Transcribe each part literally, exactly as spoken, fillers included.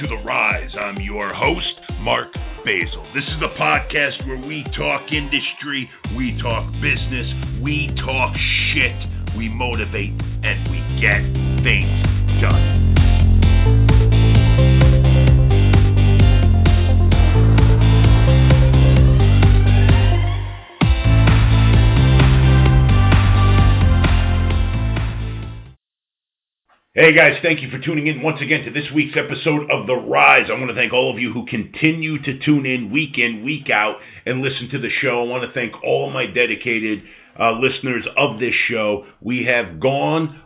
to The Rise. I'm your host, Mark Bacile. This is the podcast where we talk industry, we talk business, we talk shit, we motivate, and we get things done. Hey guys, thank you for tuning in once again to this week's episode of The Rise. I want to thank all of you who continue to tune in week in, week out, and listen to the show. I want to thank all my dedicated uh, listeners of this show. We have gone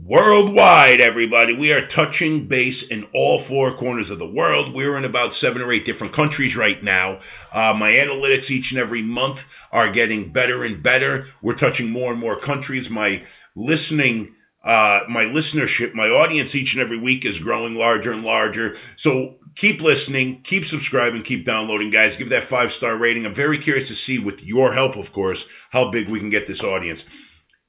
worldwide, everybody. We are touching base in all four corners of the world. We're in about seven or eight different countries right now. Uh, my analytics each and every month are getting better and better. We're touching more and more countries. My listening Uh, my listenership, my audience each and every week is growing larger and larger. So keep listening, keep subscribing, keep downloading, guys. Give that five-star rating. I'm very curious to see, with your help, of course, how big we can get this audience.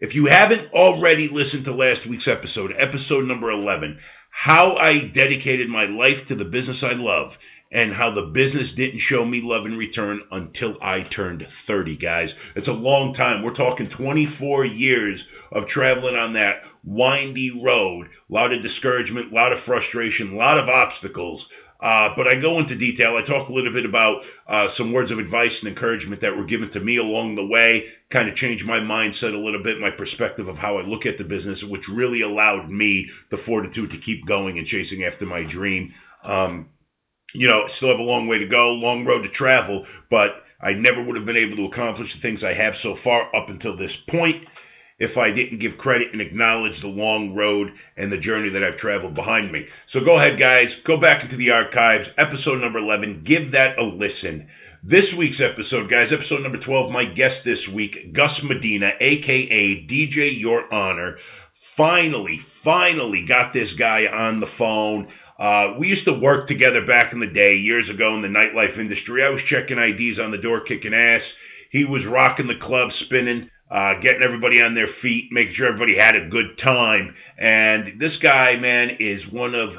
If you haven't already listened to last week's episode, episode number eleven, how I dedicated my life to the business I love and how the business didn't show me love in return until I turned thirty, guys. It's a long time. We're talking twenty-four years of traveling on that windy road, a lot of discouragement, a lot of frustration, a lot of obstacles. Uh, but I go into detail. I talk a little bit about uh, some words of advice and encouragement that were given to me along the way, kind of changed my mindset a little bit, my perspective of how I look at the business, which really allowed me the fortitude to keep going and chasing after my dream. Um, you know, still have a long way to go, long road to travel, but I never would have been able to accomplish the things I have so far up until this point if I didn't give credit and acknowledge the long road and the journey that I've traveled behind me. So go ahead, guys. Go back into the archives. Episode number eleven. Give that a listen. This week's episode, guys, episode number twelve, my guest this week, Gus Medina, a k a. D J Your Honor, finally, finally got this guy on the phone. Uh, we used to work together back in the day, years ago in the nightlife industry. I was checking I Ds on the door, kicking ass. He was rocking the club, spinning. Uh, getting everybody on their feet, making sure everybody had a good time. And this guy, man, is one of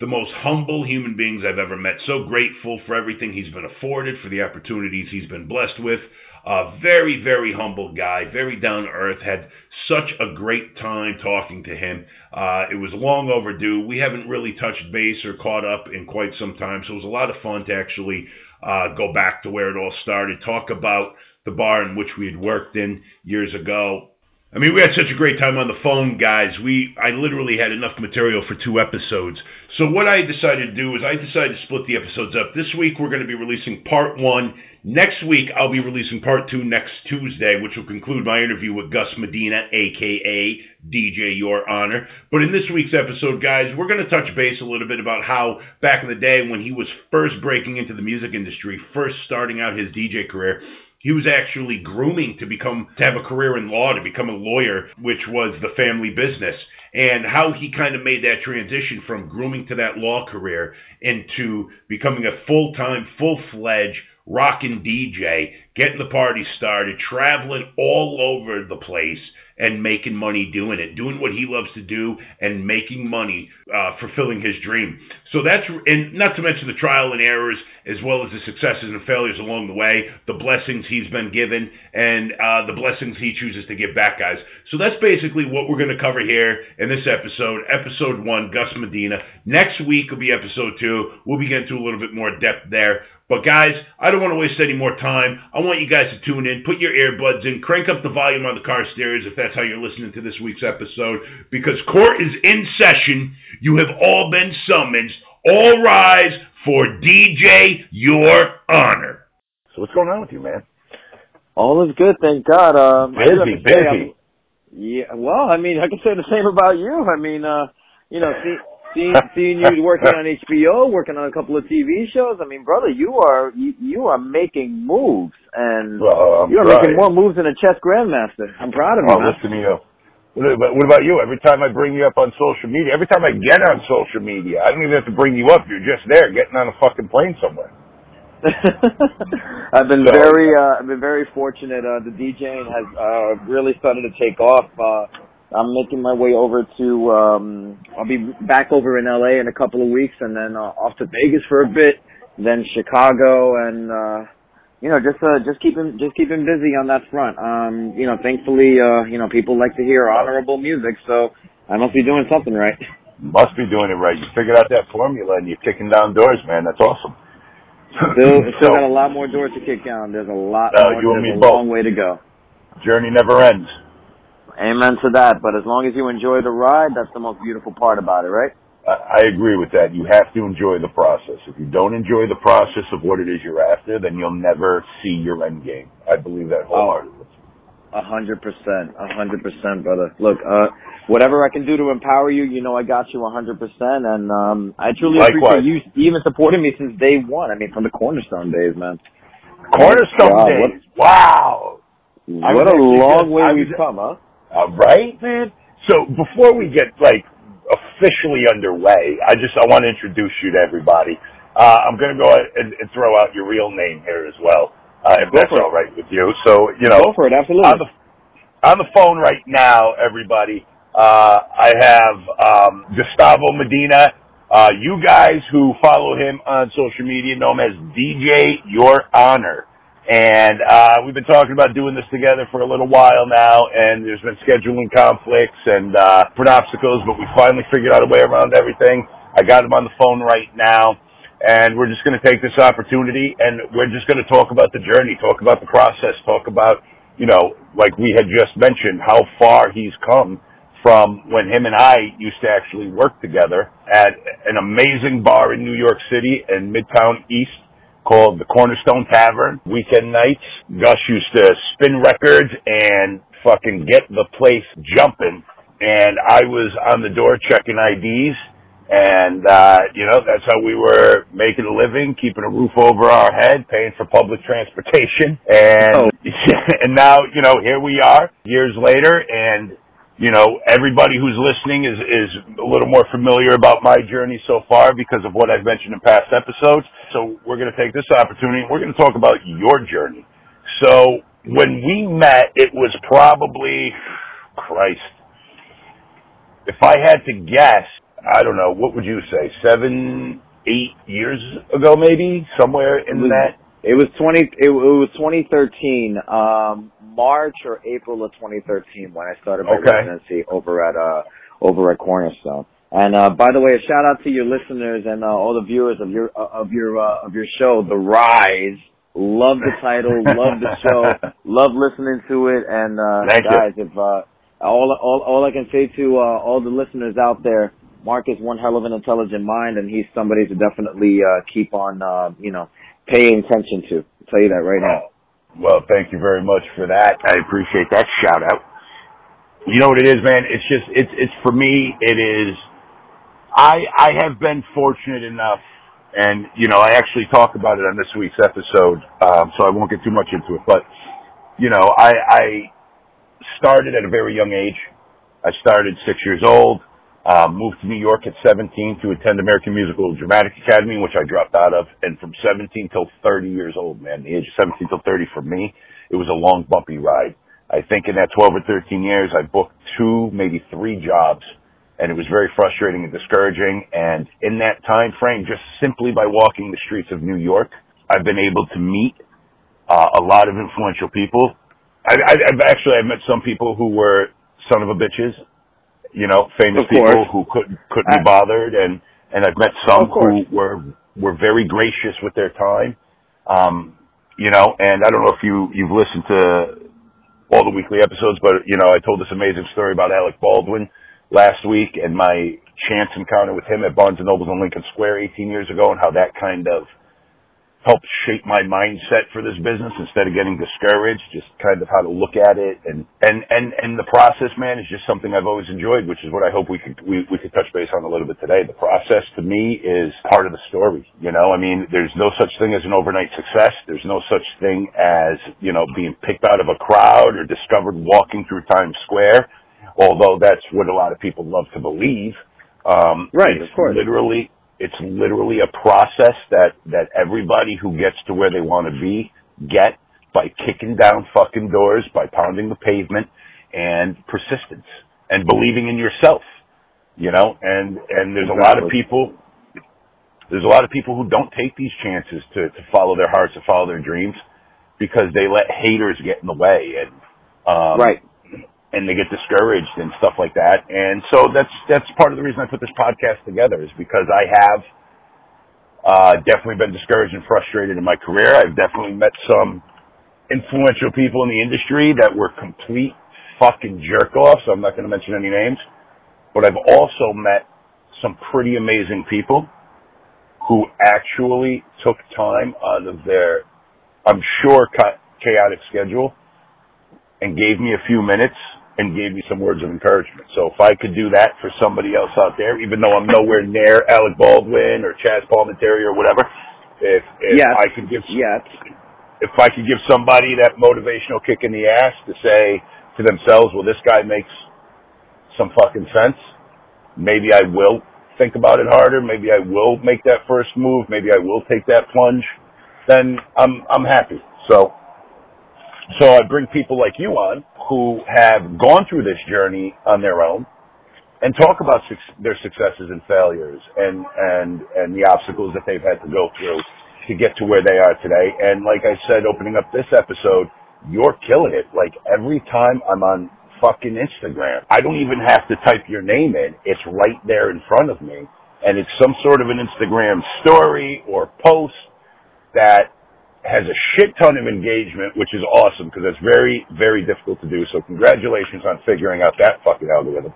the most humble human beings I've ever met. So grateful for everything he's been afforded, for the opportunities he's been blessed with. A very, very humble guy, very down to earth. Had such a great time talking to him. Uh, it was long overdue. We haven't really touched base or caught up in quite some time, so it was a lot of fun to actually uh, go back to where it all started, talk about the bar in which we had worked in years ago. I mean, we had such a great time on the phone, guys. We I literally had enough material for two episodes. So what I decided to do is I decided to split the episodes up. This week, we're going to be releasing part one. Next week, I'll be releasing part two next Tuesday, which will conclude my interview with Gus Medina, a k a. D J Your Honor. But in this week's episode, guys, we're going to touch base a little bit about how back in the day when he was first breaking into the music industry, first starting out his D J career, he was actually grooming to become to have a career in law, to become a lawyer, which was the family business, and how he kind of made that transition from grooming to that law career into becoming a full-time, full-fledged rockin' D J, getting the party started, traveling all over the place, and making money doing it, doing what he loves to do, and making money, uh, fulfilling his dream. So that's, and not to mention the trial and errors, as well as the successes and failures along the way, the blessings he's been given, and uh, the blessings he chooses to give back, guys. So that's basically what we're going to cover here in this episode, episode one, Gus Medina. Next week will be episode two. We'll be getting to a little bit more depth there. But guys, I don't want to waste any more time. I want you guys to tune in, put your earbuds in, crank up the volume on the car stereo if that's how you're listening to this week's episode, because court is in session. You have all been summoned. All rise for D J Your Honor. So what's going on with you, man? All is good, thank God. Um, busy, busy. Yeah, well, I mean, I can say the same about you. I mean, uh, you know, see. Seeing, seeing you working on H B O, working on a couple of T V shows. I mean, brother, you are you, you are making moves, and well, you're right. Making more moves than a chess grandmaster. I'm proud of you. Oh, listen to you. What, what about you? Every time I bring you up on social media, every time I get on social media, I don't even have to bring you up. You're just there, getting on a fucking plane somewhere. I've been so. very, uh, I've been very fortunate. Uh, the DJing has uh, really started to take off. Uh, I'm making my way over to, um, I'll be back over in L A in a couple of weeks, and then uh, off to Vegas for a bit, then Chicago, and, uh, you know, just, uh, just keep him, just keep him busy on that front. Um, you know, thankfully, uh, you know, people like to hear honorable music, so I must be doing something right. Must be doing it right. You figured out that formula and you're kicking down doors, man. That's awesome. Still, still so, got a lot more doors to kick down. There's a lot uh, more. You and me both. Long way to go. Journey never ends. Amen to that. But as long as you enjoy the ride, that's the most beautiful part about it, right? I, I agree with that. You have to enjoy the process. If you don't enjoy the process of what it is you're after, then you'll never see your end game. I believe that wholeheartedly. A hundred percent. A hundred percent, brother. Look, uh, whatever I can do to empower you, you know I got you a hundred percent. And um, I truly Likewise. appreciate you even supporting me since day one. I mean, from the Cornerstone days, man. Cornerstone wow, days. What, wow. What a long way we've just, come, huh? Uh, right, man? So before we get, like, officially underway, I just I want to introduce you to everybody. Uh, I'm going to go and, and throw out your real name here as well. Uh, if that's all right with you. So, you know, go for it, absolutely. On the, on the phone right now, everybody, uh, I have um, Gustavo Medina. Uh, you guys who follow him on social media know him as D J Your Honor. And uh, we've been talking about doing this together for a little while now, and there's been scheduling conflicts and uh, obstacles, but we finally figured out a way around everything. I got him on the phone right now. And we're just going to take this opportunity, and we're just going to talk about the journey, talk about the process, talk about, you know, like we had just mentioned, how far he's come from when him and I used to actually work together at an amazing bar in New York City in Midtown East called the Cornerstone Tavern. Weekend nights, Gus used to spin records and fucking get the place jumping, and I was on the door checking I Ds. And, uh, you know, that's how we were making a living, keeping a roof over our head, paying for public transportation. And, oh. and now, you know, here we are years later. And, you know, everybody who's listening is, is a little more familiar about my journey so far because of what I've mentioned in past episodes. So we're going to take this opportunity. We're going to talk about your journey. So when we met, it was probably, Christ, if I had to guess, I don't know, what would you say, seven, eight years ago maybe, somewhere in it was, that? It was twenty. It, it was twenty thirteen, um, March or April of twenty thirteen when I started my okay. residency over at uh, over at Cornerstone. And uh, by the way, a shout out to your listeners and uh, all the viewers of your uh, of your uh, of your show, The Rise. Love the title, love the show, love listening to it. And uh, Thank guys, you. if uh, all all all I can say to uh, all the listeners out there. Mark is one hell of an intelligent mind, and he's somebody to definitely uh, keep on, uh, you know, paying attention to. I'll tell you that right now. Well, thank you very much for that. I appreciate that shout out. You know what it is, man? It's just, it's, it's for me, it is, I, I have been fortunate enough, and, you know, I actually talk about it on this week's episode, um, so I won't get too much into it, but, you know, I, I started at a very young age. I started six years old. Uh, moved to New York at seventeen to attend American Musical and Dramatic Academy, which I dropped out of. And from seventeen till thirty years old, man, the age of seventeen till thirty for me, it was a long, bumpy ride. I think in that twelve or thirteen years, I booked two, maybe three jobs. And it was very frustrating and discouraging. And in that time frame, just simply by walking the streets of New York, I've been able to meet uh, a lot of influential people. I, I, I've actually, I've met some people who were son of a bitches. You know, famous people who couldn't couldn't be bothered, and and I've met some who were were very gracious with their time, um, you know. And I don't know if you you've listened to all the weekly episodes, but you know, I told this amazing story about Alec Baldwin last week and my chance encounter with him at Barnes and Noble's in Lincoln Square eighteen years ago, and how that kind of helped shape my mindset for this business instead of getting discouraged, just kind of how to look at it. And, and, and, and the process, man, is just something I've always enjoyed, which is what I hope we could, we, we could touch base on a little bit today. The process to me is part of the story. You know, I mean, there's no such thing as an overnight success. There's no such thing as, you know, being picked out of a crowd or discovered walking through Times Square. Although that's what a lot of people love to believe. Um, right. Of course. Literally. It's literally a process that, that everybody who gets to where they want to be get by kicking down fucking doors, by pounding the pavement, and persistence. and believing in yourself, you know, and, and there's a lot of people, there's a lot of people who don't take these chances to, to follow their hearts, to follow their dreams, because they let haters get in the way and, um, right. and they get discouraged and stuff like that. And so that's, that's part of the reason I put this podcast together, is because I have, uh, definitely been discouraged and frustrated in my career. I've definitely met some influential people in the industry that were complete fucking jerk-offs. I'm not going to mention any names. But I've also met some pretty amazing people who actually took time out of their, I'm sure, chaotic schedule and gave me a few minutes and gave me some words of encouragement. So if I could do that for somebody else out there, even though I'm nowhere near Alec Baldwin or Chaz Palminteri or whatever, if, if yes. I could give yes. if I could give somebody that motivational kick in the ass to say to themselves, well, this guy makes some fucking sense, maybe I will think about it harder, maybe I will make that first move, maybe I will take that plunge, then I'm I'm happy. So so I bring people like you on who have gone through this journey on their own and talk about su- their successes and failures and, and, and the obstacles that they've had to go through to get to where they are today. And like I said, opening up this episode, you're killing it. Like every time I'm on fucking Instagram, I don't even have to type your name in. It's right there in front of me. And it's some sort of an Instagram story or post that has a shit ton of engagement, which is awesome because that's very, very difficult to do. So congratulations on figuring out that fucking algorithm.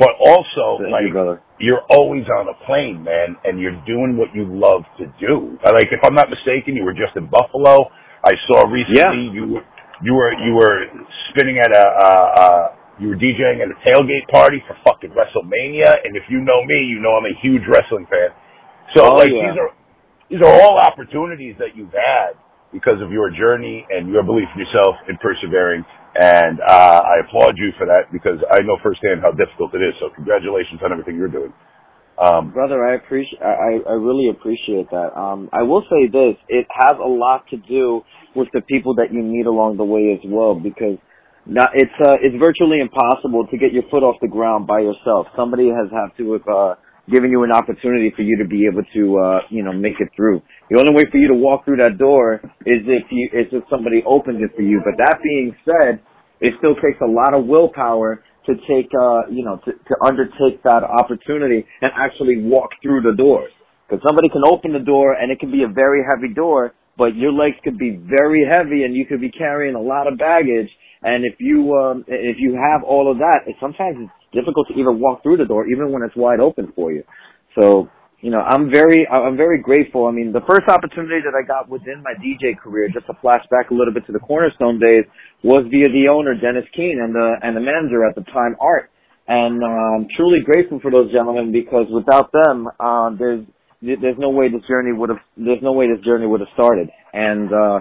But also, Thank like, you, brother. You're always on a plane, man, and you're doing what you love to do. Like, if I'm not mistaken, you were just in Buffalo. I saw recently yeah. you were you were you were spinning at a uh, uh, you were DJing at a tailgate party for fucking WrestleMania. And if you know me, you know I'm a huge wrestling fan. So oh, like yeah. these are. These are all opportunities that you've had because of your journey and your belief in yourself and persevering. And uh, I applaud you for that because I know firsthand how difficult it is. So congratulations on everything you're doing. Um, Brother, I appreciate, I, I really appreciate that. Um, I will say this. It has a lot to do with the people that you meet along the way as well, because not, it's, uh, it's virtually impossible to get your foot off the ground by yourself. Somebody has had to have, uh, giving you an opportunity for you to be able to, uh, you know, make it through. The only way for you to walk through that door is if you, is if somebody opens it for you. But that being said, it still takes a lot of willpower to take, uh, you know, to, to undertake that opportunity and actually walk through the doors. Because somebody can open the door and it can be a very heavy door, but your legs could be very heavy and you could be carrying a lot of baggage. And if you, um, if you have all of that, it sometimes it's difficult to even walk through the door, even when it's wide open for you. So, you know, I'm very, I'm very grateful. I mean, the first opportunity that I got within my D J career, just to flash back a little bit to the Cornerstone days, was via the owner, Dennis Keene, and the, and the manager at the time, Art. And, um, truly grateful for those gentlemen, because without them, uh, there's, there's no way this journey would have, there's no way this journey would have started. And, uh,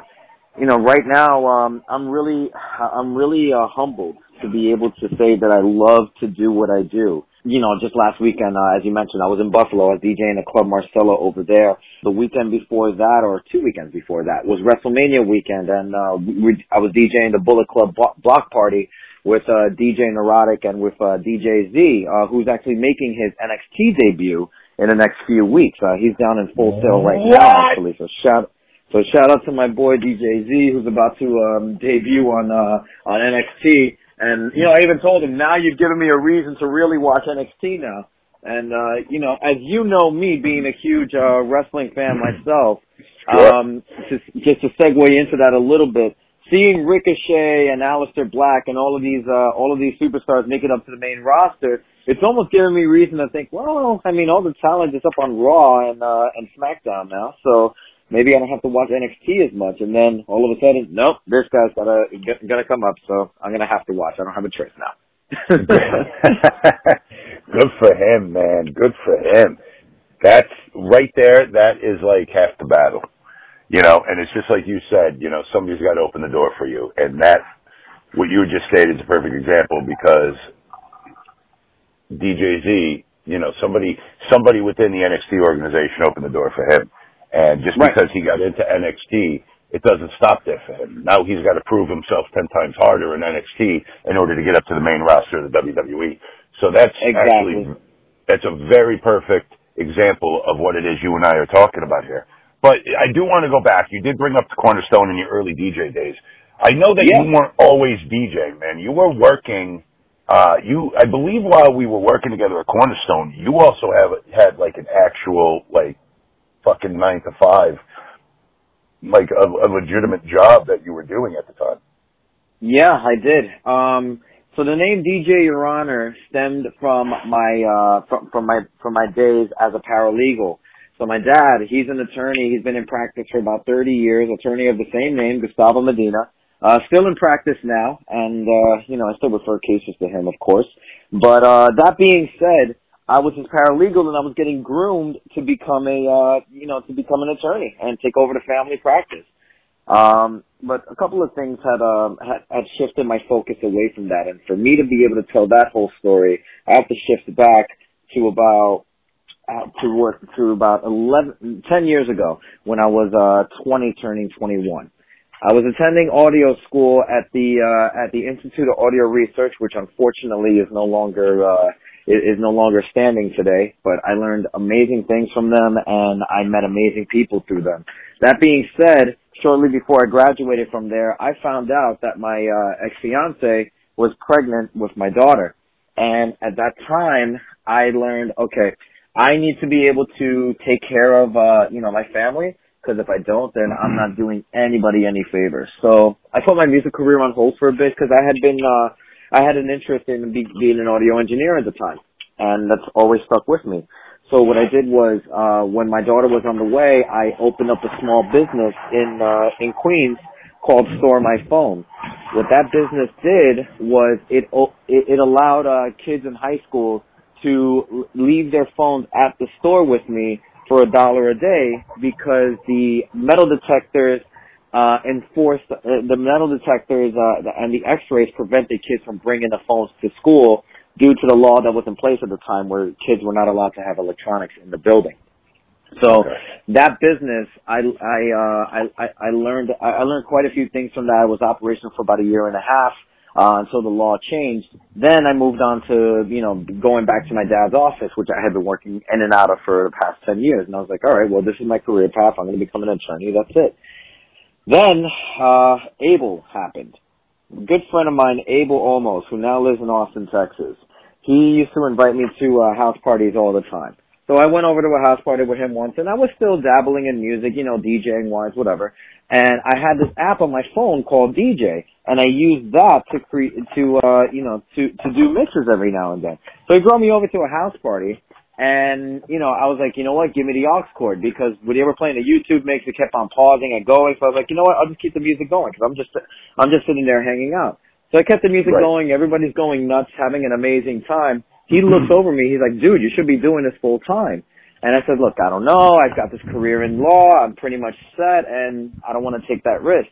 you know, right now, um, I'm really, I'm really, uh, humbled to be able to say that I love to do what I do. You know, just last weekend, uh, as you mentioned, I was in Buffalo. I was DJing at Club Marcella over there. The weekend before that, or two weekends before that, was WrestleMania weekend, and uh, we, I was DJing the Bullet Club block party with uh, D J Neurotic and with uh, D J Z, uh, who's actually making his N X T debut in the next few weeks. Uh, he's down in Full Sail right what? now, actually. So shout out. So shout out to my boy D J Z, who's about to um, debut on uh, on N X T. And, you know, I even told him, now you've given me a reason to really watch N X T now. And, uh, you know, as you know me, being a huge uh, wrestling fan myself, um, just, just to segue into that a little bit, seeing Ricochet and Aleister Black and all of these uh, all of these superstars make it up to the main roster, it's almost given me reason to think, well, I mean, all the talent is up on Raw and uh, and SmackDown now, so maybe I don't have to watch N X T as much. And then all of a sudden, nope, this guy's gotta, gonna come up, so I'm gonna have to watch. I don't have a choice now. Good for him, man. Good for him. That's right there. That is like half the battle, you know, and it's just like you said, you know, somebody's got to open the door for you. And that, what you just stated is a perfect example, because D J Z, you know, somebody, somebody within the N X T organization opened the door for him. And just right. because he got into N X T it doesn't stop there for him. Now he's got to prove himself ten times harder in N X T in order to get up to the main roster of the W W E. So that's exactly. actually, that's a very perfect example of what it is you and I are talking about here. But I do want to go back. You did bring up the Cornerstone in your early D J days. I know that yeah. you weren't always DJing, man. You were working. Uh, you, I believe, while we were working together at Cornerstone, you also have had like an actual like fucking nine to five, like a, a legitimate job that you were doing at the time. Yeah, I did. Um, so the name D J Your Honor stemmed from my uh, from, from my from my days as a paralegal. So my dad, he's an attorney. He's been in practice for about thirty years, attorney of the same name, Gustavo Medina. Uh, still in practice now, and, uh, you know, I still refer cases to him, of course. But, uh, that being said, I was his paralegal and I was getting groomed to become a, uh, you know, to become an attorney and take over the family practice. Um, but a couple of things had, um, had, had shifted my focus away from that. And for me to be able to tell that whole story, I have to shift back to about, uh, to work to about eleven, ten years ago when I was, uh, twenty turning twenty-one. I was attending audio school at the uh, at the Institute of Audio Research, which unfortunately is no longer uh, is no longer standing today. But I learned amazing things from them, and I met amazing people through them. That being said, shortly before I graduated from there, I found out that my uh, ex-fiance was pregnant with my daughter, and at that time, I learned, okay, I need to be able to take care of uh, you know my family. Because if I don't, then I'm not doing anybody any favors. So I put my music career on hold for a bit because I had been, uh, I had an interest in be- being an audio engineer at the time. And that's always stuck with me. So what I did was, uh, when my daughter was on the way, I opened up a small business in, uh, in Queens called Store My Phone. What that business did was it, o- it allowed, uh, kids in high school to leave their phones at the store with me for a dollar a day, because the metal detectors uh, enforced uh, the metal detectors uh, and the X-rays prevented kids from bringing the phones to school due to the law that was in place at the time, where kids were not allowed to have electronics in the building. So okay. that business, I I, uh, I I learned I learned quite a few things from that. I was operational for about a year and a half uh, until the law changed. Then I moved on to, you know, going back to my dad's office, which I had been working in and out of for the past ten years. And I was like, all right, well, this is my career path. I'm going to become an attorney. That's it. Then, uh, Abel happened. A good friend of mine, Abel Olmos, who now lives in Austin, Texas. He used to invite me to uh, house parties all the time. So I went over to a house party with him once, and I was still dabbling in music, you know, DJing wise, whatever. And I had this app on my phone called D J, and I used that to create, to, uh, you know, to, to do mixes every now and then. So he brought me over to a house party, and, you know, I was like, you know what, give me the aux cord, because when you were playing the YouTube mix, it kept on pausing and going. So I was like, you know what, I'll just keep the music going, because I'm just, I'm just sitting there hanging out. So I kept the music right. going. Everybody's going nuts, having an amazing time. He looks over me. He's like, dude, you should be doing this full time. And I said, look, I don't know. I've got this career in law. I'm pretty much set, and I don't want to take that risk.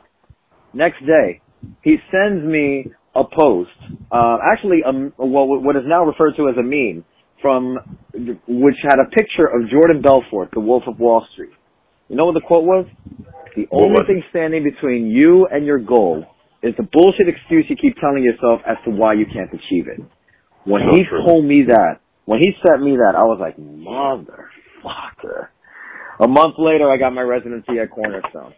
Next day, he sends me a post, uh, actually um, what, what is now referred to as a meme, from which had a picture of Jordan Belfort, the Wolf of Wall Street. You know what the quote was? The only thing standing between you and your goal is the bullshit excuse you keep telling yourself as to why you can't achieve it. When so he true. told me that, when he sent me that, I was like, motherfucker. A month later, I got my residency at Cornerstone.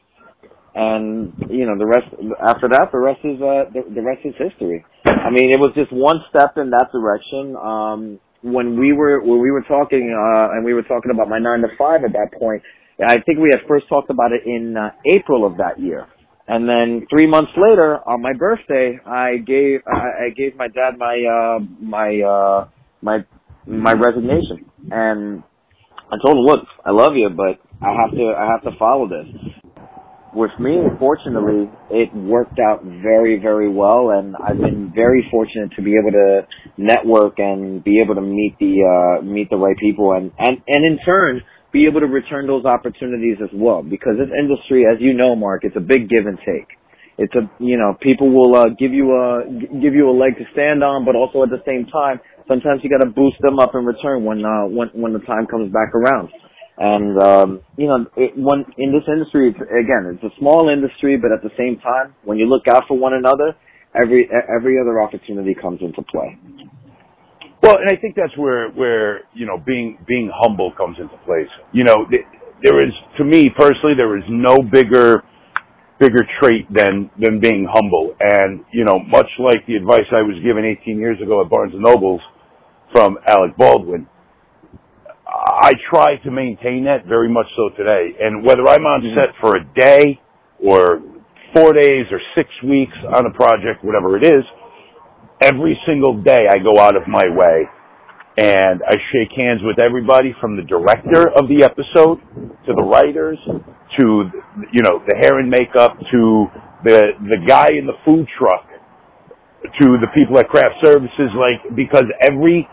And, you know, the rest, after that, the rest is, uh, the, the rest is history. I mean, it was just one step in that direction. Um, when we were, when we were talking, uh, and we were talking about my nine to five at that point, I think we had first talked about it in uh, April of that year. And then three months later, on my birthday, I gave I, I gave my dad my uh, my uh, my my resignation, and I told him, "Look, I love you, but I have to I have to follow this." With me, fortunately, it worked out very very well, and I've been very fortunate to be able to network and be able to meet the uh, meet the right people, and, and, and in turn, be able to return those opportunities as well, because this industry, as you know, Mark, it's a big give and take. It's a, you know, people will uh, give you a give you a leg to stand on, but also at the same time, sometimes you got to boost them up in return when uh, when when the time comes back around. And, um, you know, it, when, in this industry, it's, again, it's a small industry, but at the same time, when you look out for one another, every every other opportunity comes into play. Well, and I think that's where, where you know, being being humble comes into place. You know, there is, to me personally, there is no bigger bigger trait than than being humble. And, you know, much like the advice I was given eighteen years ago at Barnes and Noble's from Alec Baldwin, I try to maintain that very much so today. And whether I'm on set for a day or four days or six weeks on a project, whatever it is, every single day I go out of my way and I shake hands with everybody from the director of the episode to the writers to, you know, the hair and makeup to the, the guy in the food truck to the people at craft services, like, because every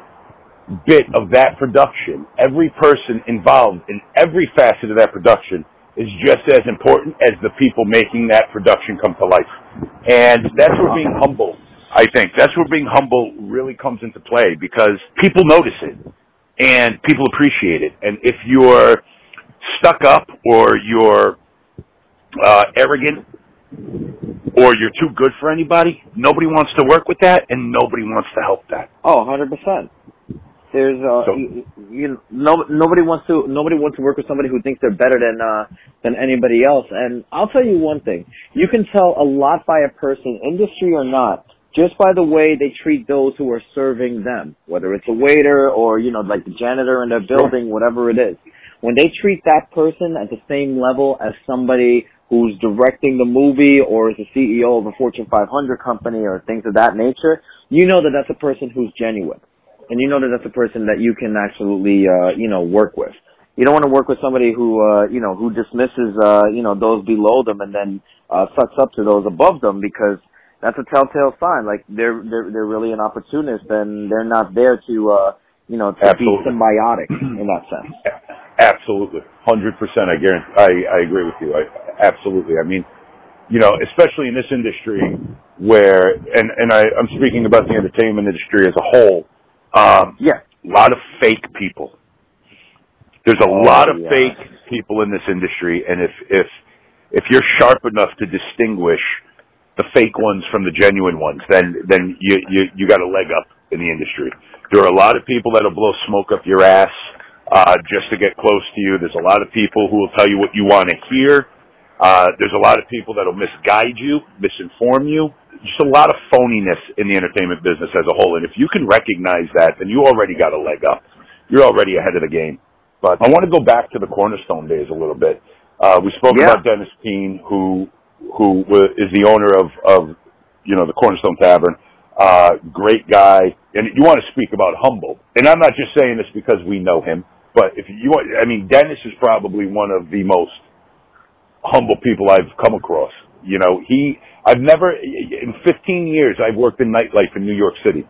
bit of that production, every person involved in every facet of that production is just as important as the people making that production come to life. And that's where being humble, I think, that's where being humble really comes into play, because people notice it and people appreciate it. And if you're stuck up or you're uh, arrogant or you're too good for anybody, nobody wants to work with that and nobody wants to help that. Oh, one hundred percent. There's uh, so, you, you know, no, nobody wants to nobody wants to work with somebody who thinks they're better than uh, than anybody else. And I'll tell you one thing: you can tell a lot by a person, industry or not, just by the way they treat those who are serving them. Whether it's a waiter or, you know, like the janitor in their building, whatever it is, when they treat that person at the same level as somebody who's directing the movie or is a C E O of a Fortune five hundred company or things of that nature, you know that that's a person who's genuine. And you know that that's a person that you can absolutely, uh, you know, work with. You don't want to work with somebody who, uh, you know, who dismisses, uh, you know, those below them and then uh, sucks up to those above them, because that's a telltale sign. Like, they're they're they're really an opportunist, and they're not there to, uh, you know, to absolutely be symbiotic in that sense. Absolutely, hundred percent. I guarantee. I I agree with you. I, absolutely. I mean, you know, especially in this industry where, and and I, I'm speaking about the entertainment industry as a whole. Um, yeah, a lot of fake people. There's a oh, lot of yeah. fake people in this industry, and if if if you're sharp enough to distinguish the fake ones from the genuine ones, then then you you, you got a leg up in the industry. There are a lot of people that'll blow smoke up your ass uh, just to get close to you. There's a lot of people who will tell you what you want to hear. Uh, there's a lot of people that'll misguide you, misinform you. Just a lot of phoniness in the entertainment business as a whole. And if you can recognize that, then you already got a leg up. You're already ahead of the game. But I want to go back to the Cornerstone days a little bit. Uh, we spoke yeah. about Dennis Keene, who who is the owner of, of you know, the Cornerstone Tavern. Uh, great guy. And you want to speak about humble. And I'm not just saying this because we know him. But if you want, I mean, Dennis is probably one of the most humble people I've come across. You know, he, I've never, in fifteen years, I've worked in nightlife in New York City.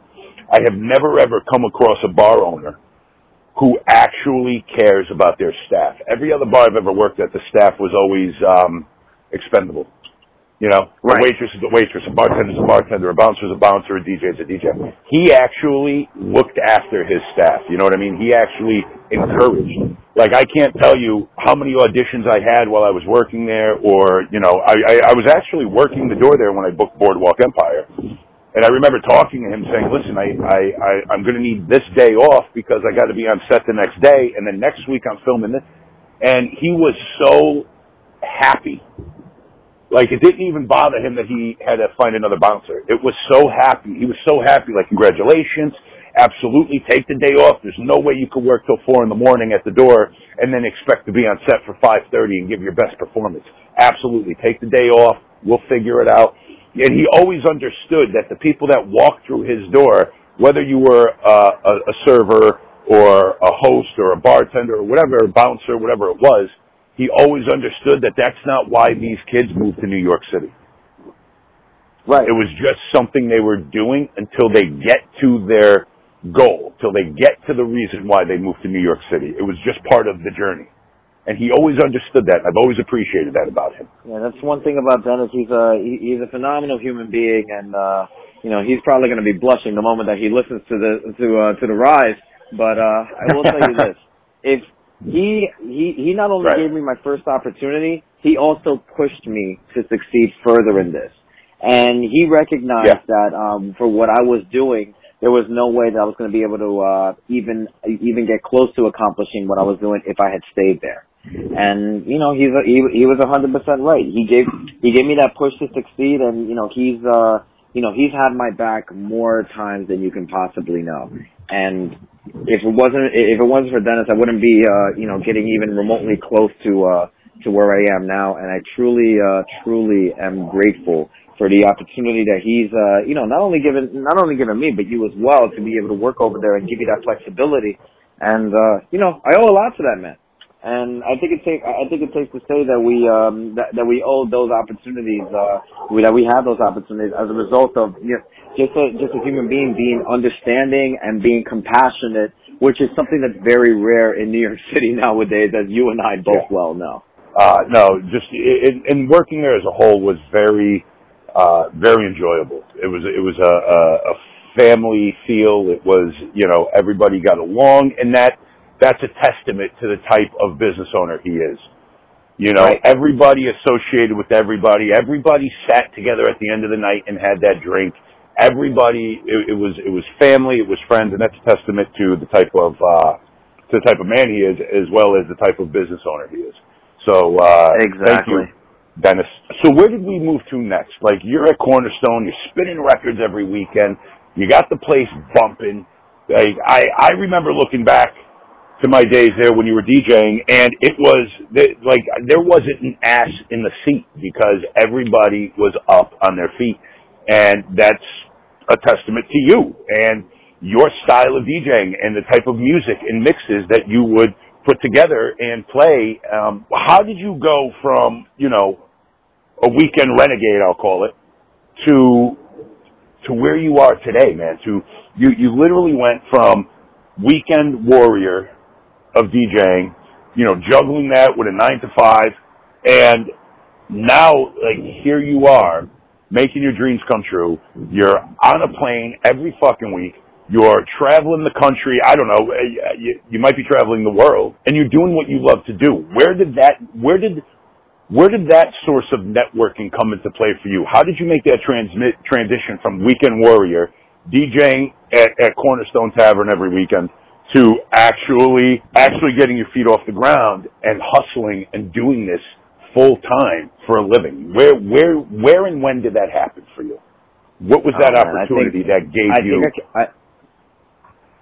I have never, ever come across a bar owner who actually cares about their staff. Every other bar I've ever worked at, the staff was always um, expendable. You know, right. A waitress is a waitress, a bartender is a bartender, a bouncer is a bouncer, a D J is a D J. He actually looked after his staff. You know what I mean? He actually encouraged. Like, I can't tell you how many auditions I had while I was working there, or, you know, I, I, I was actually working the door there when I booked Boardwalk Empire. And I remember talking to him saying, listen, I, I, I, I'm going to need this day off because I got to be on set the next day, and then next week I'm filming this. And he was so happy. Like, it didn't even bother him that he had to find another bouncer. It was so happy. He was so happy. Like, congratulations. Absolutely. Take the day off. There's no way you could work till four in the morning at the door and then expect to be on set for five thirty and give your best performance. Absolutely. Take the day off. We'll figure it out. And he always understood that the people that walked through his door, whether you were uh, a, a server or a host or a bartender or whatever, a bouncer, whatever it was, he always understood that that's not why these kids moved to New York City. Right. It was just something they were doing until they get to their goal, till they get to the reason why they moved to New York City. It was just part of the journey. And he always understood that. I've always appreciated that about him. Yeah, that's one thing about Dennis. He's a, he's a phenomenal human being, and, uh, you know, he's probably going to be blushing the moment that he listens to the, to, uh, to the Rise. But, uh, I will tell you this. If, He he he not only right. gave me my first opportunity, he also pushed me to succeed further in this. And he recognized yeah. that um, for what I was doing, there was no way that I was going to be able to uh, even even get close to accomplishing what I was doing if I had stayed there. And you know, he's a, he he was one hundred percent right. He gave he gave me that push to succeed, and you know, he's uh you know he's had my back more times than you can possibly know. And if it wasn't if it wasn't for Dennis, I wouldn't be uh you know getting even remotely close to uh to where I am now. And I truly uh truly am grateful for the opportunity that he's uh you know not only given not only given me, but you as well, to be able to work over there and give you that flexibility. And uh you know I owe a lot to that man. And I think it takes I think it takes to say that we um that, that we owe those opportunities uh we, that we have those opportunities as a result of you know, just a, just a human being being understanding and being compassionate, which is something that's very rare in New York City nowadays, as you and I both yeah. well know. Uh no, just in, in working there as a whole was very uh very enjoyable. It was it was a, a, a family feel. It was you know everybody got along, and that. That's a testament to the type of business owner he is. You know, right. everybody associated with everybody. Everybody sat together at the end of the night and had that drink. Everybody, it, it was it was family, it was friends, and that's a testament to the type of uh, to the type of man he is, as well as the type of business owner he is. So, uh, exactly. Thank you, Dennis. So, where did we move to next? Like, you're at Cornerstone, you're spinning records every weekend, you got the place bumping. Like, I I remember looking back to my days there when you were DJing, and it was like there wasn't an ass in the seat because everybody was up on their feet, and that's a testament to you and your style of DJing and the type of music and mixes that you would put together and play. Um, how did you go from, you know, a weekend renegade, I'll call it, to to where you are today, man? To you, you literally went from weekend warrior of DJing, you know, juggling that with a nine to five, and now, like, here you are, making your dreams come true. You're on a plane every fucking week. You're traveling the country. I don't know. You, you might be traveling the world, and you're doing what you love to do. Where did that? Where did? Where did that source of networking come into play for you? How did you make that transmit transition from weekend warrior DJing at, at Cornerstone Tavern every weekend to actually actually getting your feet off the ground and hustling and doing this full time for a living? Where where where and when did that happen for you? What was that oh, man, opportunity I think, that gave I you? Think I, can,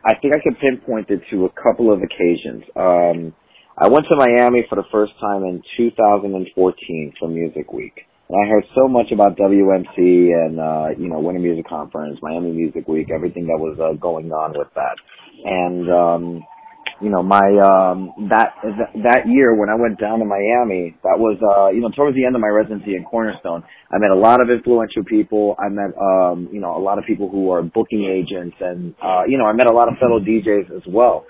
I, I think I could pinpoint it to a couple of occasions. Um, I went to Miami for the first time in two thousand fourteen for Music Week. And I heard so much about W M C and, uh, you know, Winter Music Conference, Miami Music Week, everything that was uh, going on with that. And, um, you know, my, um, that, that year when I went down to Miami, that was, uh, you know, towards the end of my residency in Cornerstone, I met a lot of influential people. I met, um, you know, a lot of people who are booking agents and, uh, you know, I met a lot of fellow D Js as well.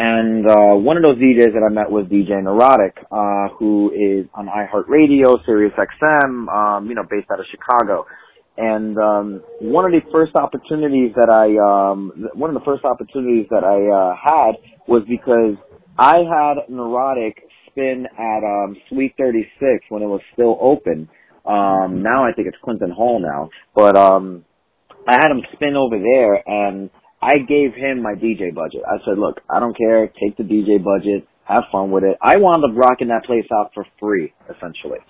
And uh one of those D Js that I met was D J Neurotic, uh, who is on iHeartRadio, Sirius X M, um, you know, based out of Chicago. And um one of the first opportunities that I um one of the first opportunities that I uh had was because I had Neurotic spin at um Suite thirty-six when it was still open. Um now I think it's Clinton Hall now. But um I had him spin over there, and I gave him my D J budget. I said, look, I don't care. Take the D J budget. Have fun with it. I wound up rocking that place out for free, essentially.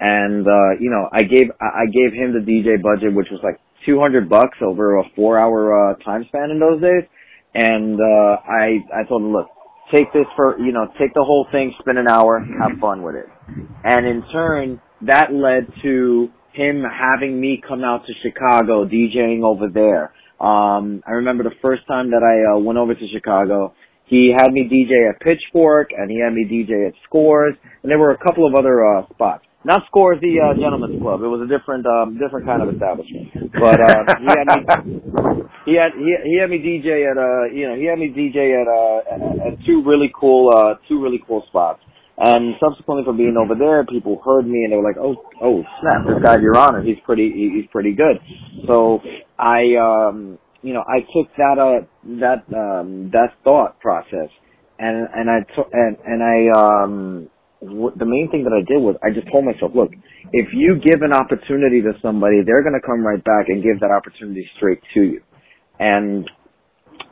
And, uh, you know, I gave, I gave him the D J budget, which was like two hundred bucks over a four hour, uh, time span in those days. And, uh, I, I told him, look, take this for, you know, take the whole thing, spend an hour, have fun with it. And in turn, that led to him having me come out to Chicago, DJing over there. Um, I remember the first time that I uh, went over to Chicago, he had me D J at Pitchfork, and he had me D J at Scores, and there were a couple of other uh, spots. Not Scores, the uh, Gentleman's Club. It was a different, um, different kind of establishment. But uh, he had me, he had he, he had me DJ at uh, you know, he had me DJ at uh, at, at two really cool, uh, two really cool spots. And subsequently from being over there, people heard me and they were like, oh, oh, snap, this guy, Your Honor, he's pretty, he's pretty good. So I, um, you know, I took that, uh, that, um, that thought process and and I t- and and I um w- the main thing that I did was I just told myself, look, if you give an opportunity to somebody, they're going to come right back and give that opportunity straight to you. And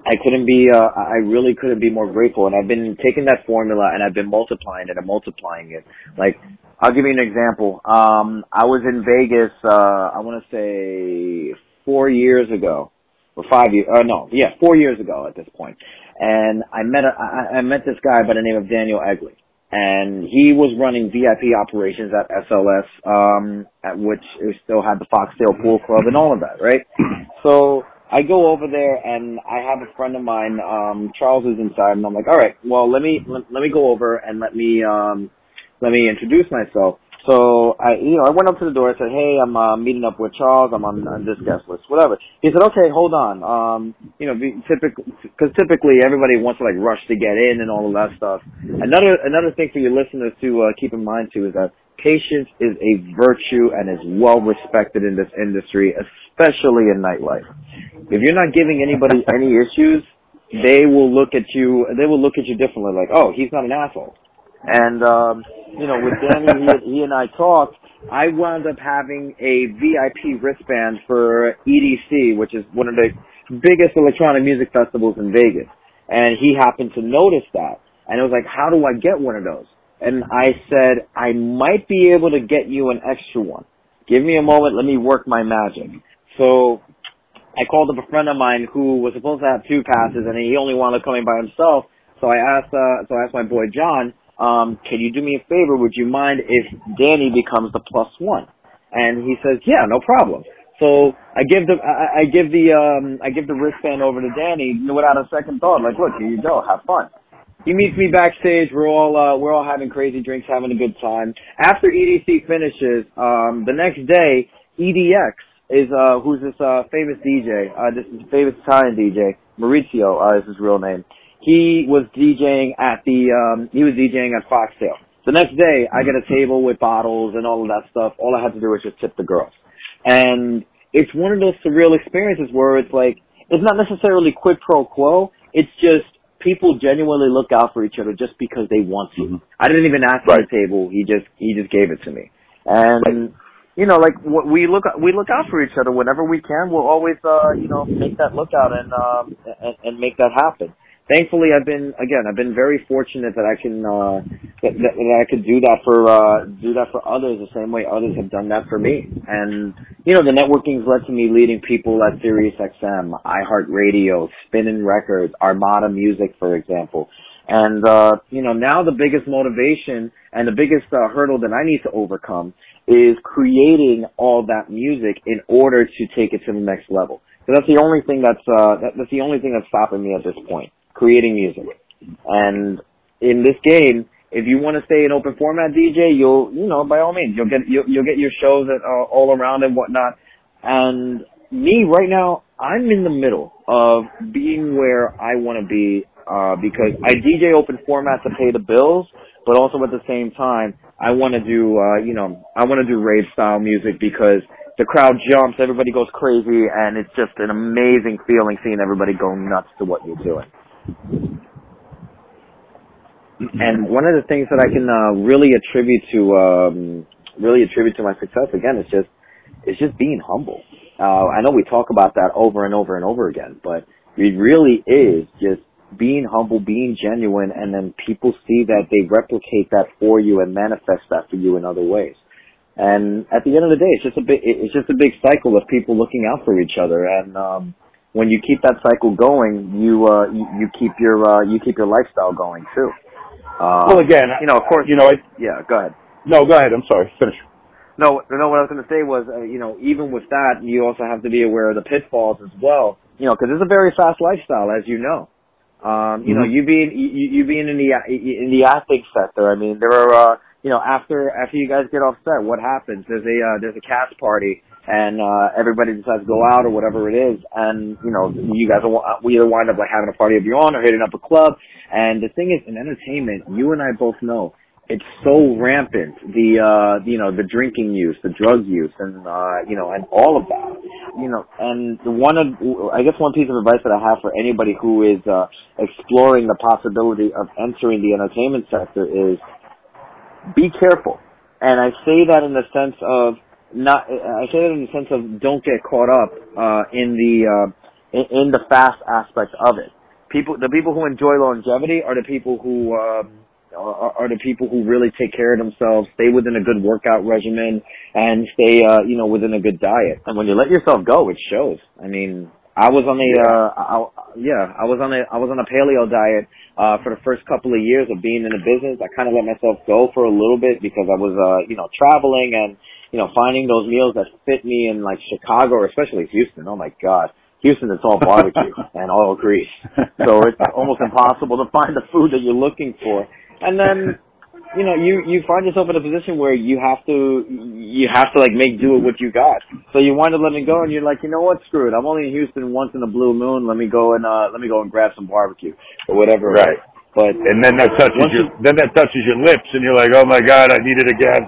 I couldn't be, uh, I really couldn't be more grateful. And I've been taking that formula and I've been multiplying it and multiplying it. Like, I'll give you an example. Um, I was in Vegas, uh, I want to say four years ago or five years, uh, no, yeah, four years ago at this point. And I met, a, I, I met this guy by the name of Daniel Egley, and he was running V I P operations at S L S, um, at which it still had the Foxtail Pool Club and all of that, right? So I go over there and I have a friend of mine, um, Charles is inside, and I'm like, all right, well, let me, let, let me go over and let me, um, let me introduce myself. So I, you know, I went up to the door and said, hey, I'm, uh, meeting up with Charles. I'm on, on this guest list, whatever. He said, okay, hold on. Um, you know, typically, cause typically everybody wants to like rush to get in and all of that stuff. Another, another thing for your listeners to, uh, keep in mind too is that patience is a virtue and is well respected in this industry, especially in nightlife. If you're not giving anybody any issues, they will look at you, they will look at you differently, like, oh, he's not an asshole. And, um, you know, with Danny, he, he and I talked, I wound up having a V I P wristband for E D C, which is one of the biggest electronic music festivals in Vegas. And he happened to notice that. And it was like, how do I get one of those? And I said, I might be able to get you an extra one. Give me a moment. Let me work my magic. So I called up a friend of mine who was supposed to have two passes, and he only wound up coming by himself. So I asked, uh, so I asked my boy John, um, can you do me a favor? Would you mind if Danny becomes the plus one? And he says, yeah, no problem. So I give the, I, I give the, um, I give the wristband over to Danny without a second thought. Like, look, here you go. Have fun. He meets me backstage. We're all, uh, we're all having crazy drinks, having a good time. After E D C finishes, um, the next day, E D X is, uh, who's this, uh, famous D J, uh, this is famous Italian D J, Maurizio, uh, is his real name. He was DJing at the, um, he was DJing at Foxtail. The next day, I get a table with bottles and all of that stuff. All I had to do was just tip the girls. And it's one of those surreal experiences where it's like, it's not necessarily quid pro quo. It's just, people genuinely look out for each other just because they want to. Mm-hmm. I didn't even ask right. for the table. He just, he just gave it to me. And, right. you know, like we look, we look out for each other whenever we can. We'll always, uh, you know, make that lookout and, um, and, and make that happen. Thankfully, I've been, again, I've been very fortunate that I can, uh, that, that, that I could do that for, uh, do that for others the same way others have done that for me. And, you know, the networking's led to me leading people at SiriusXM, iHeartRadio, Spinning Records, Armada Music, for example. And, uh, you know, now the biggest motivation and the biggest uh, hurdle that I need to overcome is creating all that music in order to take it to the next level. So that's the only thing that's, uh, that, that's the only thing that's stopping me at this point. Creating music. And in this game, if you want to stay an open format D J, you'll, you know, by all means, you'll get, you'll, you'll get your shows at, uh, all around and whatnot. And me right now, I'm in the middle of being where I want to be, uh, because I D J open format to pay the bills, but also at the same time, I want to do, uh, you know, I want to do rave style music because the crowd jumps, everybody goes crazy, and it's just an amazing feeling seeing everybody go nuts to what you're doing. And one of the things that I can uh, really attribute to, um, really attribute to my success again is just, it's just being humble. Uh, I know we talk about that over and over and over again, but it really is just being humble, being genuine, and then people see that, they replicate that for you and manifest that for you in other ways. And at the end of the day, it's just a big, it's just a big cycle of people looking out for each other. And, um, when you keep that cycle going, you uh, you, you keep your uh, you keep your lifestyle going too. Uh, well, again, you know, of course, you know, it, yeah. Go ahead. No, go ahead. I'm sorry. Finish. No, no. What I was going to say was, uh, you know, even with that, you also have to be aware of the pitfalls as well. You know, because it's a very fast lifestyle, as you know. Um, you mm-hmm. know, you being you, you being in the in the acting sector. I mean, there are uh, you know, after after you guys get off set, what happens? There's a uh, there's a cast party. And, uh, everybody decides to go out or whatever it is. And, you know, you guys will, we either wind up like having a party of your own or hitting up a club. And the thing is, in entertainment, you and I both know it's so rampant, the, uh, you know, the drinking use, the drug use, and, uh, you know, and all of that, you know, and one of, I guess one piece of advice that I have for anybody who is, uh, exploring the possibility of entering the entertainment sector is be careful. And I say that in the sense of not, I say that in the sense of don't get caught up, uh, in the, uh, in, in the fast aspect of it. People, the people who enjoy longevity are the people who, uh, Are, are the people who really take care of themselves, stay within a good workout regimen, and stay, uh, you know, within a good diet. And when you let yourself go, it shows. I mean, I was on the, uh, I, yeah, I was on a, I was on a paleo diet, uh, for the first couple of years of being in the business. I kind of let myself go for a little bit because I was, uh, you know, traveling and, you know, finding those meals that fit me in like Chicago or especially Houston. Oh my God. Houston, it's all barbecue and all grease. So it's almost impossible to find the food that you're looking for. And then, you know, you, you find yourself in a position where you have to, you have to like make do with what you got. So you wind up letting go and you're like, you know what, screw it. I'm only in Houston once in a blue moon. Let me go and, uh, let me go and grab some barbecue or whatever. Right. But, and then that touches your, you, then that touches your lips and you're like, oh my God, I need it again.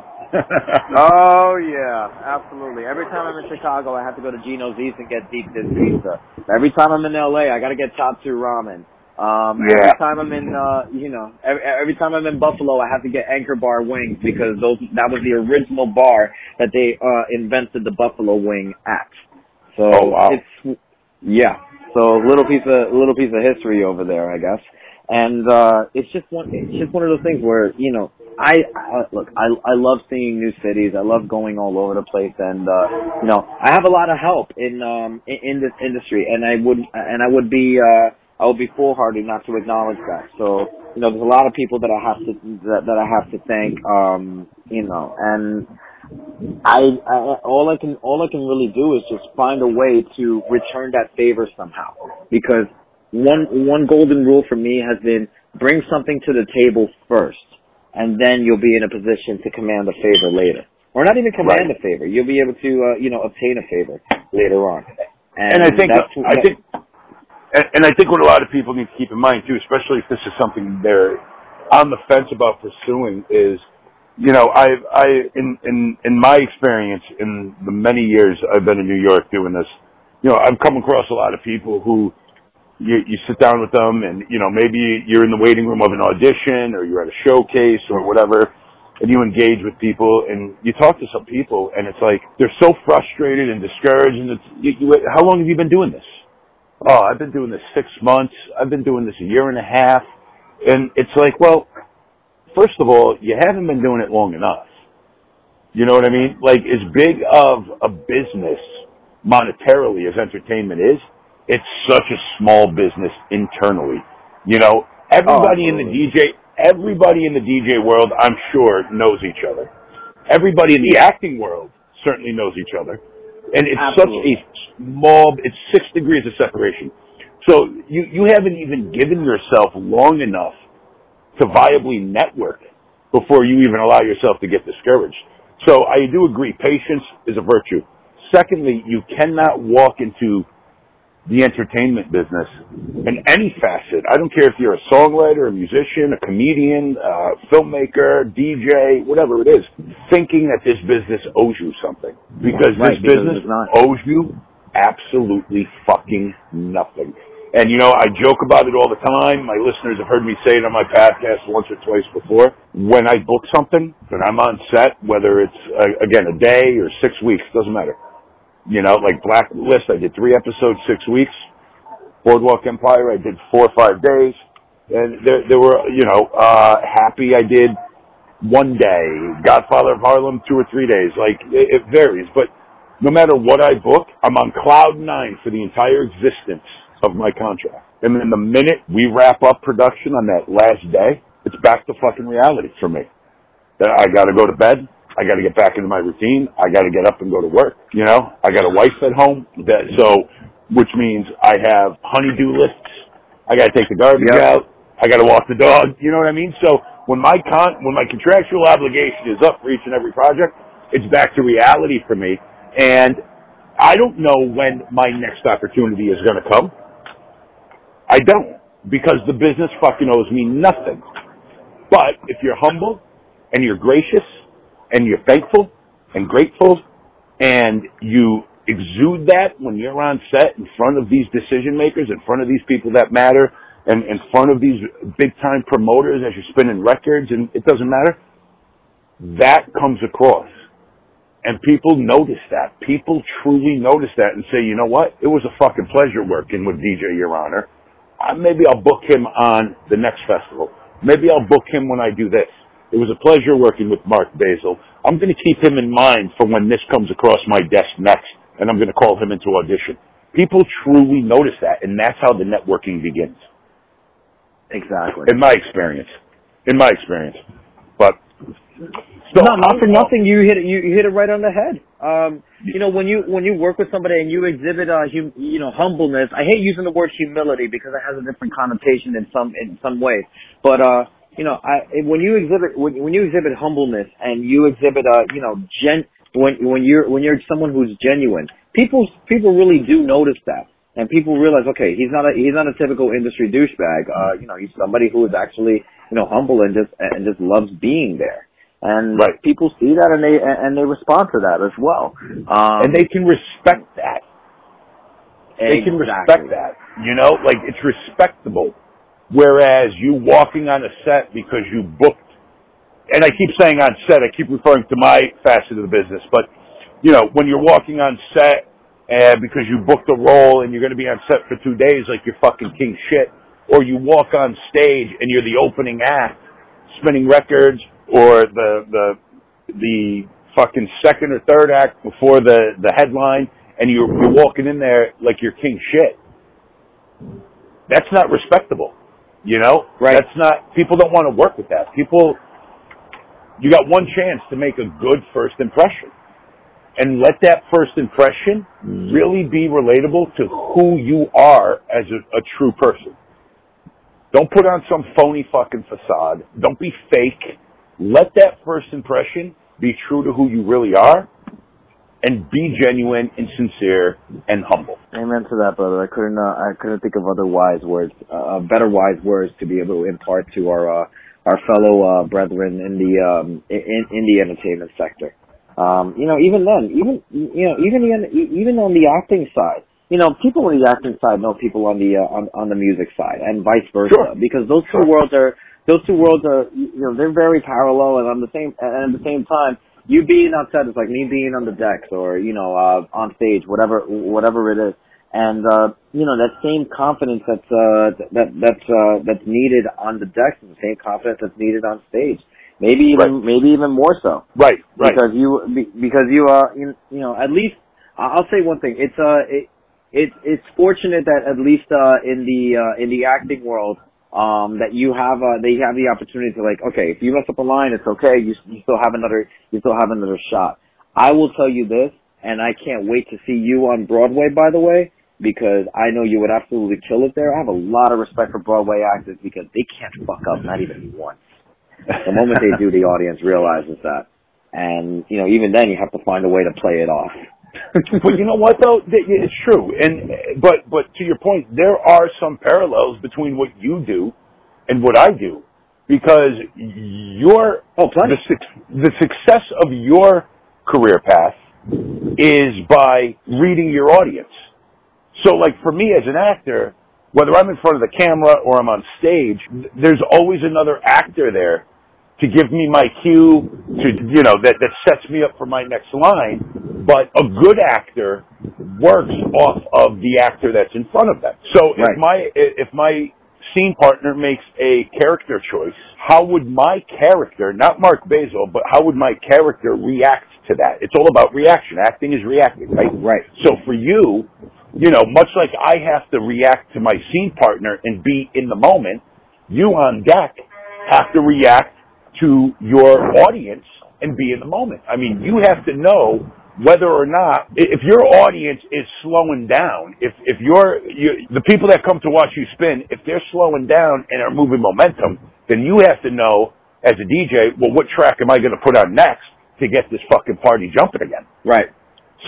Oh yeah, absolutely. Every time I'm in Chicago, I have to go to Gino's East and get deep dish pizza. Every time I'm in L A, I gotta get top two ramen. Um, yeah. Every time I'm in, uh, you know, every, every time I'm in Buffalo, I have to get Anchor Bar wings because those, that was the original bar that they, uh, invented the Buffalo wing at. So oh, wow. It's, yeah. So little piece of, little piece of history over there, I guess. And, uh, it's just one, it's just one of those things where, you know, I, I look, I, I love seeing new cities. I love going all over the place, and uh, you know, I have a lot of help in, um, in, in this industry, and I would, and I would be, uh, I would be foolhardy not to acknowledge that. So, you know, there's a lot of people that I have to, that, that I have to thank, um, you know, and I, I, all I can, all I can really do is just find a way to return that favor somehow, because one, one golden rule for me has been bring something to the table first, and then you'll be in a position to command a favor later. Or not even command right. a favor. You'll be able to, uh, you know, obtain a favor later on. And, and I think, that's, I think, and I think what a lot of people need to keep in mind too, especially if this is something they're on the fence about pursuing, is, you know, I, I, in, in, in my experience, in the many years I've been in New York doing this, you know, I've come across a lot of people who, You, you sit down with them and, you know, maybe you're in the waiting room of an audition or you're at a showcase or whatever, and you engage with people and you talk to some people and it's like, they're so frustrated and discouraged. And it's, you, you, how long have you been doing this? Oh, I've been doing this six months. I've been doing this a year and a half. And it's like, well, first of all, you haven't been doing it long enough. You know what I mean? Like, as big of a business monetarily as entertainment is, it's such a small business internally. You know, everybody oh, in the D J, everybody in the D J world, I'm sure, knows each other. Everybody in the acting world certainly knows each other. And it's absolutely such a small, it's six degrees of separation. So you, you haven't even given yourself long enough to viably network before you even allow yourself to get discouraged. So I do agree, patience is a virtue. Secondly, you cannot walk into the entertainment business in any facet. I don't care if you're a songwriter, a musician, a comedian, a filmmaker, D J, whatever it is, thinking that this business owes you something. Because right, this because business owes you absolutely fucking nothing. And, you know, I joke about it all the time. My listeners have heard me say it on my podcast once or twice before. When I book something, when I'm on set, whether it's, uh, again, a day or six weeks, doesn't matter. You know, like Blacklist, I did three episodes, six weeks. Boardwalk Empire, I did four or five days. And there, there were, you know, uh, Happy, I did one day. Godfather of Harlem, two or three days. Like, it, it varies. But no matter what I book, I'm on cloud nine for the entire existence of my contract. And then the minute we wrap up production on that last day, it's back to fucking reality for me. I gotta go to bed. I got to get back into my routine. I got to get up and go to work. You know, I got a wife at home. That, so, which means I have honey-do lists. I got to take the garbage yep. out. I got to walk the dog. You know what I mean? So when my con, when my contractual obligation is up for each and every project, it's back to reality for me. And I don't know when my next opportunity is going to come. I don't, because the business fucking owes me nothing. But if you're humble and you're gracious, and you're thankful and grateful, and you exude that when you're on set in front of these decision makers, in front of these people that matter, and in front of these big-time promoters as you're spinning records, and it doesn't matter. That comes across. And people notice that. People truly notice that and say, you know what? It was a fucking pleasure working with D J Your Honor. I, maybe I'll book him on the next festival. Maybe I'll book him when I do this. It was a pleasure working with Mark Bacile. I'm going to keep him in mind for when this comes across my desk next, and I'm going to call him into audition. People truly notice that, and that's how the networking begins. Exactly. In my experience. In my experience. But... So, no, not for nothing. You hit it. You hit it right on the head. Um, you know, when you when you work with somebody and you exhibit uh, hum, you know, humbleness. I hate using the word humility because it has a different connotation in some in some ways. But uh, you know, I when you exhibit when, when you exhibit humbleness and you exhibit uh, you know, gen when when you're when you're someone who's genuine, people people really do notice that, and people realize, okay, he's not a he's not a typical industry douchebag. Uh, you know, he's somebody who is actually, you know, humble and just and just loves being there. And right. People see that, and they and they respond to that as well. Um, and they can respect that. Exactly. They can respect that. You know, like, it's respectable. Whereas you walking on a set because you booked, and I keep saying on set, I keep referring to my facet of the business, but, you know, when you're walking on set and because you booked a role and you're going to be on set for two days like you're fucking king shit, or you walk on stage and you're the opening act, spinning records, or the the the fucking second or third act before the, the headline, and you're, you're walking in there like you're king shit. That's not respectable, you know? Right. That's not, people don't want to work with that. People, you got one chance to make a good first impression. And let that first impression really be relatable to who you are as a, a true person. Don't put on some phony fucking facade. Don't be fake. Let that first impression be true to who you really are, and be genuine and sincere and humble. Amen to that, brother. I couldn't. Uh, I couldn't think of other wise words, uh, better wise words to be able to impart to our uh, our fellow uh, brethren in the um, in, in the entertainment sector. Um, you know, even then, even you know, even the, even on the acting side, you know, people on the acting side know people on the uh, on, on the music side, and vice versa, sure. because those two sure. worlds are. Those two worlds are, you know, they're very parallel, and on the same, and at the same time, you being outside is like me being on the decks or, you know, uh, on stage, whatever, whatever it is. And, uh, you know, that same confidence that's, uh, that, that's, uh, that's needed on the decks is the same confidence that's needed on stage. Maybe even, right. maybe even more so. Right, right. Because you, because you, uh, you know, at least, I'll say one thing. It's, uh, it, it, it's fortunate that at least, uh, in the, uh, in the acting world, Um, that you have, uh, they have the opportunity to, like, okay, if you mess up a line, it's okay. You, you still have another, you still have another shot. I will tell you this, and I can't wait to see you on Broadway, by the way, because I know you would absolutely kill it there. I have a lot of respect for Broadway actors because they can't fuck up, not even once. The moment they do, the audience realizes that. And, you know, even then you have to find a way to play it off. But you know what, though? It's true. And but but to your point, there are some parallels between what you do and what I do, because your oh, the, the success of your career path is by reading your audience. So, like, for me as an actor, whether I'm in front of the camera or I'm on stage, there's always another actor there to give me my cue, to, you know, that, that sets me up for my next line. But a good actor works off of the actor that's in front of them. So right. if my if my scene partner makes a character choice, how would my character, not Mark Bacile, but how would my character react to that? It's all about reaction. Acting is reacting, right? Right. So for you, you know, much like I have to react to my scene partner and be in the moment, you on deck have to react to your audience and be in the moment. I mean, you have to know whether or not, if your audience is slowing down, if if you're, you, the people that come to watch you spin, if they're slowing down and are moving momentum, then you have to know as a D J, well, what track am I going to put on next to get this fucking party jumping again? Right.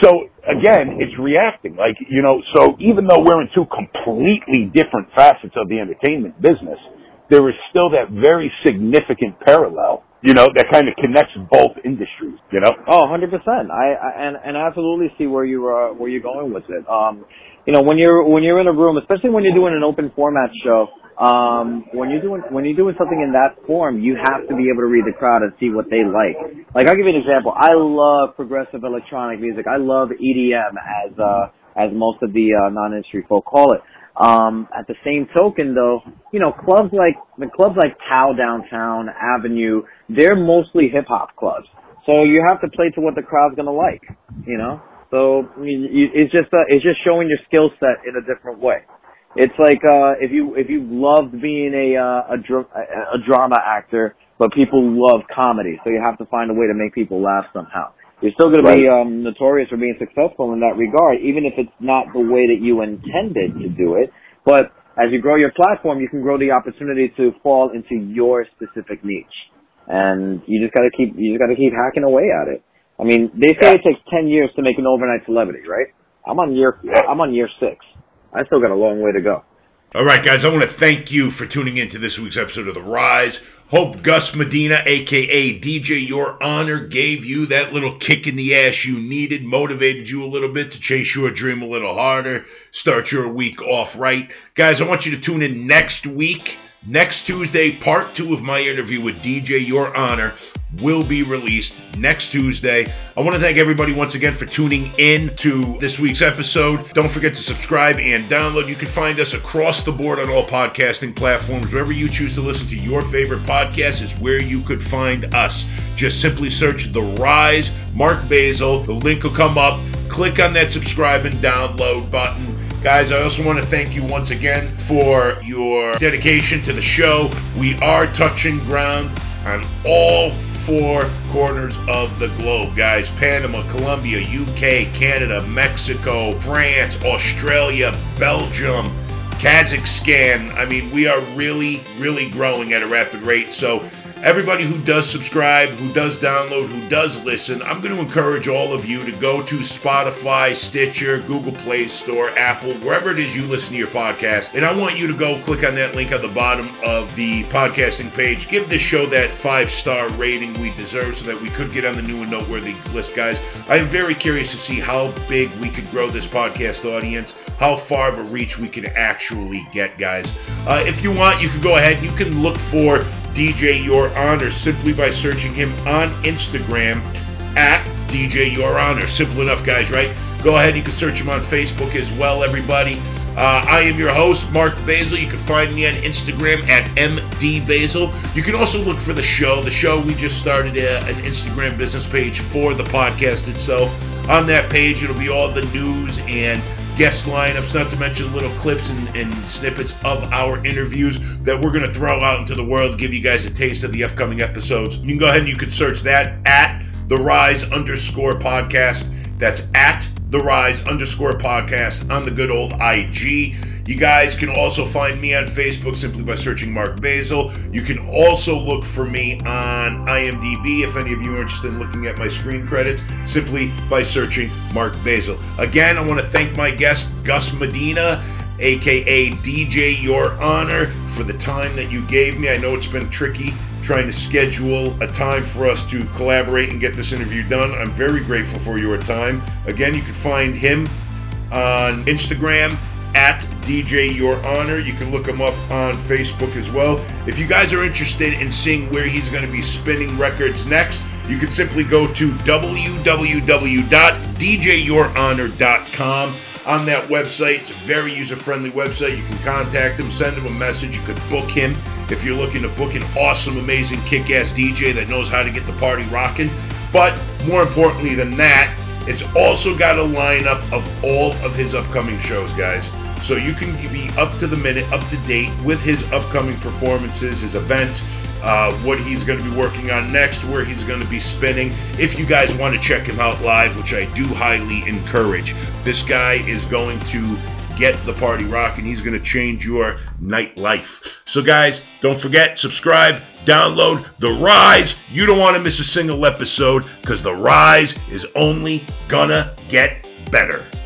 So again, it's reacting. Like, you know, so even though we're in two completely different facets of the entertainment business, there is still that very significant parallel you know, that kind of connects both industries, you know? Oh, one hundred percent. I, I and and I absolutely see where you uh, where you're going with it. Um, you know, when you're when you're in a room, especially when you're doing an open format show, um, when you're doing when you're doing something in that form, you have to be able to read the crowd and see what they like. Like, I'll give you an example. I love progressive electronic music. I love E D M, as uh, as most of the uh, non-industry folk call it. Um, at the same token, though, you know, clubs like the clubs like Tao Downtown Avenue, they're mostly hip hop clubs. So you have to play to what the crowd's gonna like, you know. So I mean, you, it's just uh, it's just showing your skill set in a different way. It's like uh, if you if you loved being a uh, a, dr- a drama actor, but people love comedy, so you have to find a way to make people laugh somehow. You're still going right. to be um, notorious for being successful in that regard, even if it's not the way that you intended to do it. But as you grow your platform, you can grow the opportunity to fall into your specific niche, and you just got to keep you just got to keep hacking away at it. I mean, they say yeah. it takes ten years to make an overnight celebrity, right? I'm on year I'm on year six. I still got a long way to go. All right, guys, I want to thank you for tuning in to this week's episode of The Rise. Hope Gus Medina, a k a. D J Your Honor, gave you that little kick in the ass you needed, motivated you a little bit to chase your dream a little harder, start your week off right. Guys, I want you to tune in next week. Next Tuesday, part two of my interview with D J Your Honor will be released next Tuesday. I want to thank everybody once again for tuning in to this week's episode. Don't forget to subscribe and download. You can find us across the board on all podcasting platforms. Wherever you choose to listen to your favorite podcast is where you could find us. Just simply search The Rise, Mark Bacile. The link will come up. Click on that subscribe and download button. Guys, I also want to thank you once again for your dedication to the show. We are touching ground on all four corners of the globe, guys. Panama, Colombia, U K, Canada, Mexico, France, Australia, Belgium, Kazakhstan. I mean, we are really, really growing at a rapid rate. So everybody who does subscribe, who does download, who does listen, I'm going to encourage all of you to go to Spotify, Stitcher, Google Play Store, Apple, wherever it is you listen to your podcast. And I want you to go click on that link on the bottom of the podcasting page. Give this show that five-star rating we deserve so that we could get on the new and noteworthy list, guys. I'm very curious to see how big we could grow this podcast audience, how far of a reach we can actually get, guys. Uh, if you want, you can go ahead and you can look for D J Your Honor simply by searching him on Instagram at D J Your Honor. Simple enough, guys, right? Go ahead, you can search him on Facebook as well, everybody. Uh, I am your host, Mark Bacile. You can find me on Instagram at M D Bacile. You can also look for the show. The show, we just started a, an Instagram business page for the podcast itself. On that page, it'll be all the news and guest lineups, not to mention little clips and, and snippets of our interviews that we're going to throw out into the world, give you guys a taste of the upcoming episodes. You can go ahead and you can search that at The Rise underscore podcast. That's at The Rise underscore podcast on the good old I G. You guys can also find me on Facebook simply by searching Mark Bacile. You can also look for me on I M D B if any of you are interested in looking at my screen credits, simply by searching Mark Bacile. Again, I want to thank my guest, Gus Medina, a k a. D J Your Honor, for the time that you gave me. I know it's been tricky trying to schedule a time for us to collaborate and get this interview done. I'm very grateful for your time. Again, you can find him on Instagram at D J Your Honor. You can look him up on Facebook as well. If you guys are interested in seeing where he's going to be spinning records next, you can simply go to w w w dot d j your honor dot com. On that website, it's a very user-friendly website. You can contact him, send him a message. You could book him if you're looking to book an awesome, amazing, kick-ass D J that knows how to get the party rocking. But more importantly than that, it's also got a lineup of all of his upcoming shows, guys. So you can be up to the minute, up to date with his upcoming performances, his events, uh, what he's going to be working on next, where he's going to be spinning. If you guys want to check him out live, which I do highly encourage, this guy is going to get the party rocking. He's going to change your nightlife. So guys, don't forget, subscribe, download The Rise. You don't want to miss a single episode because The Rise is only gonna get better.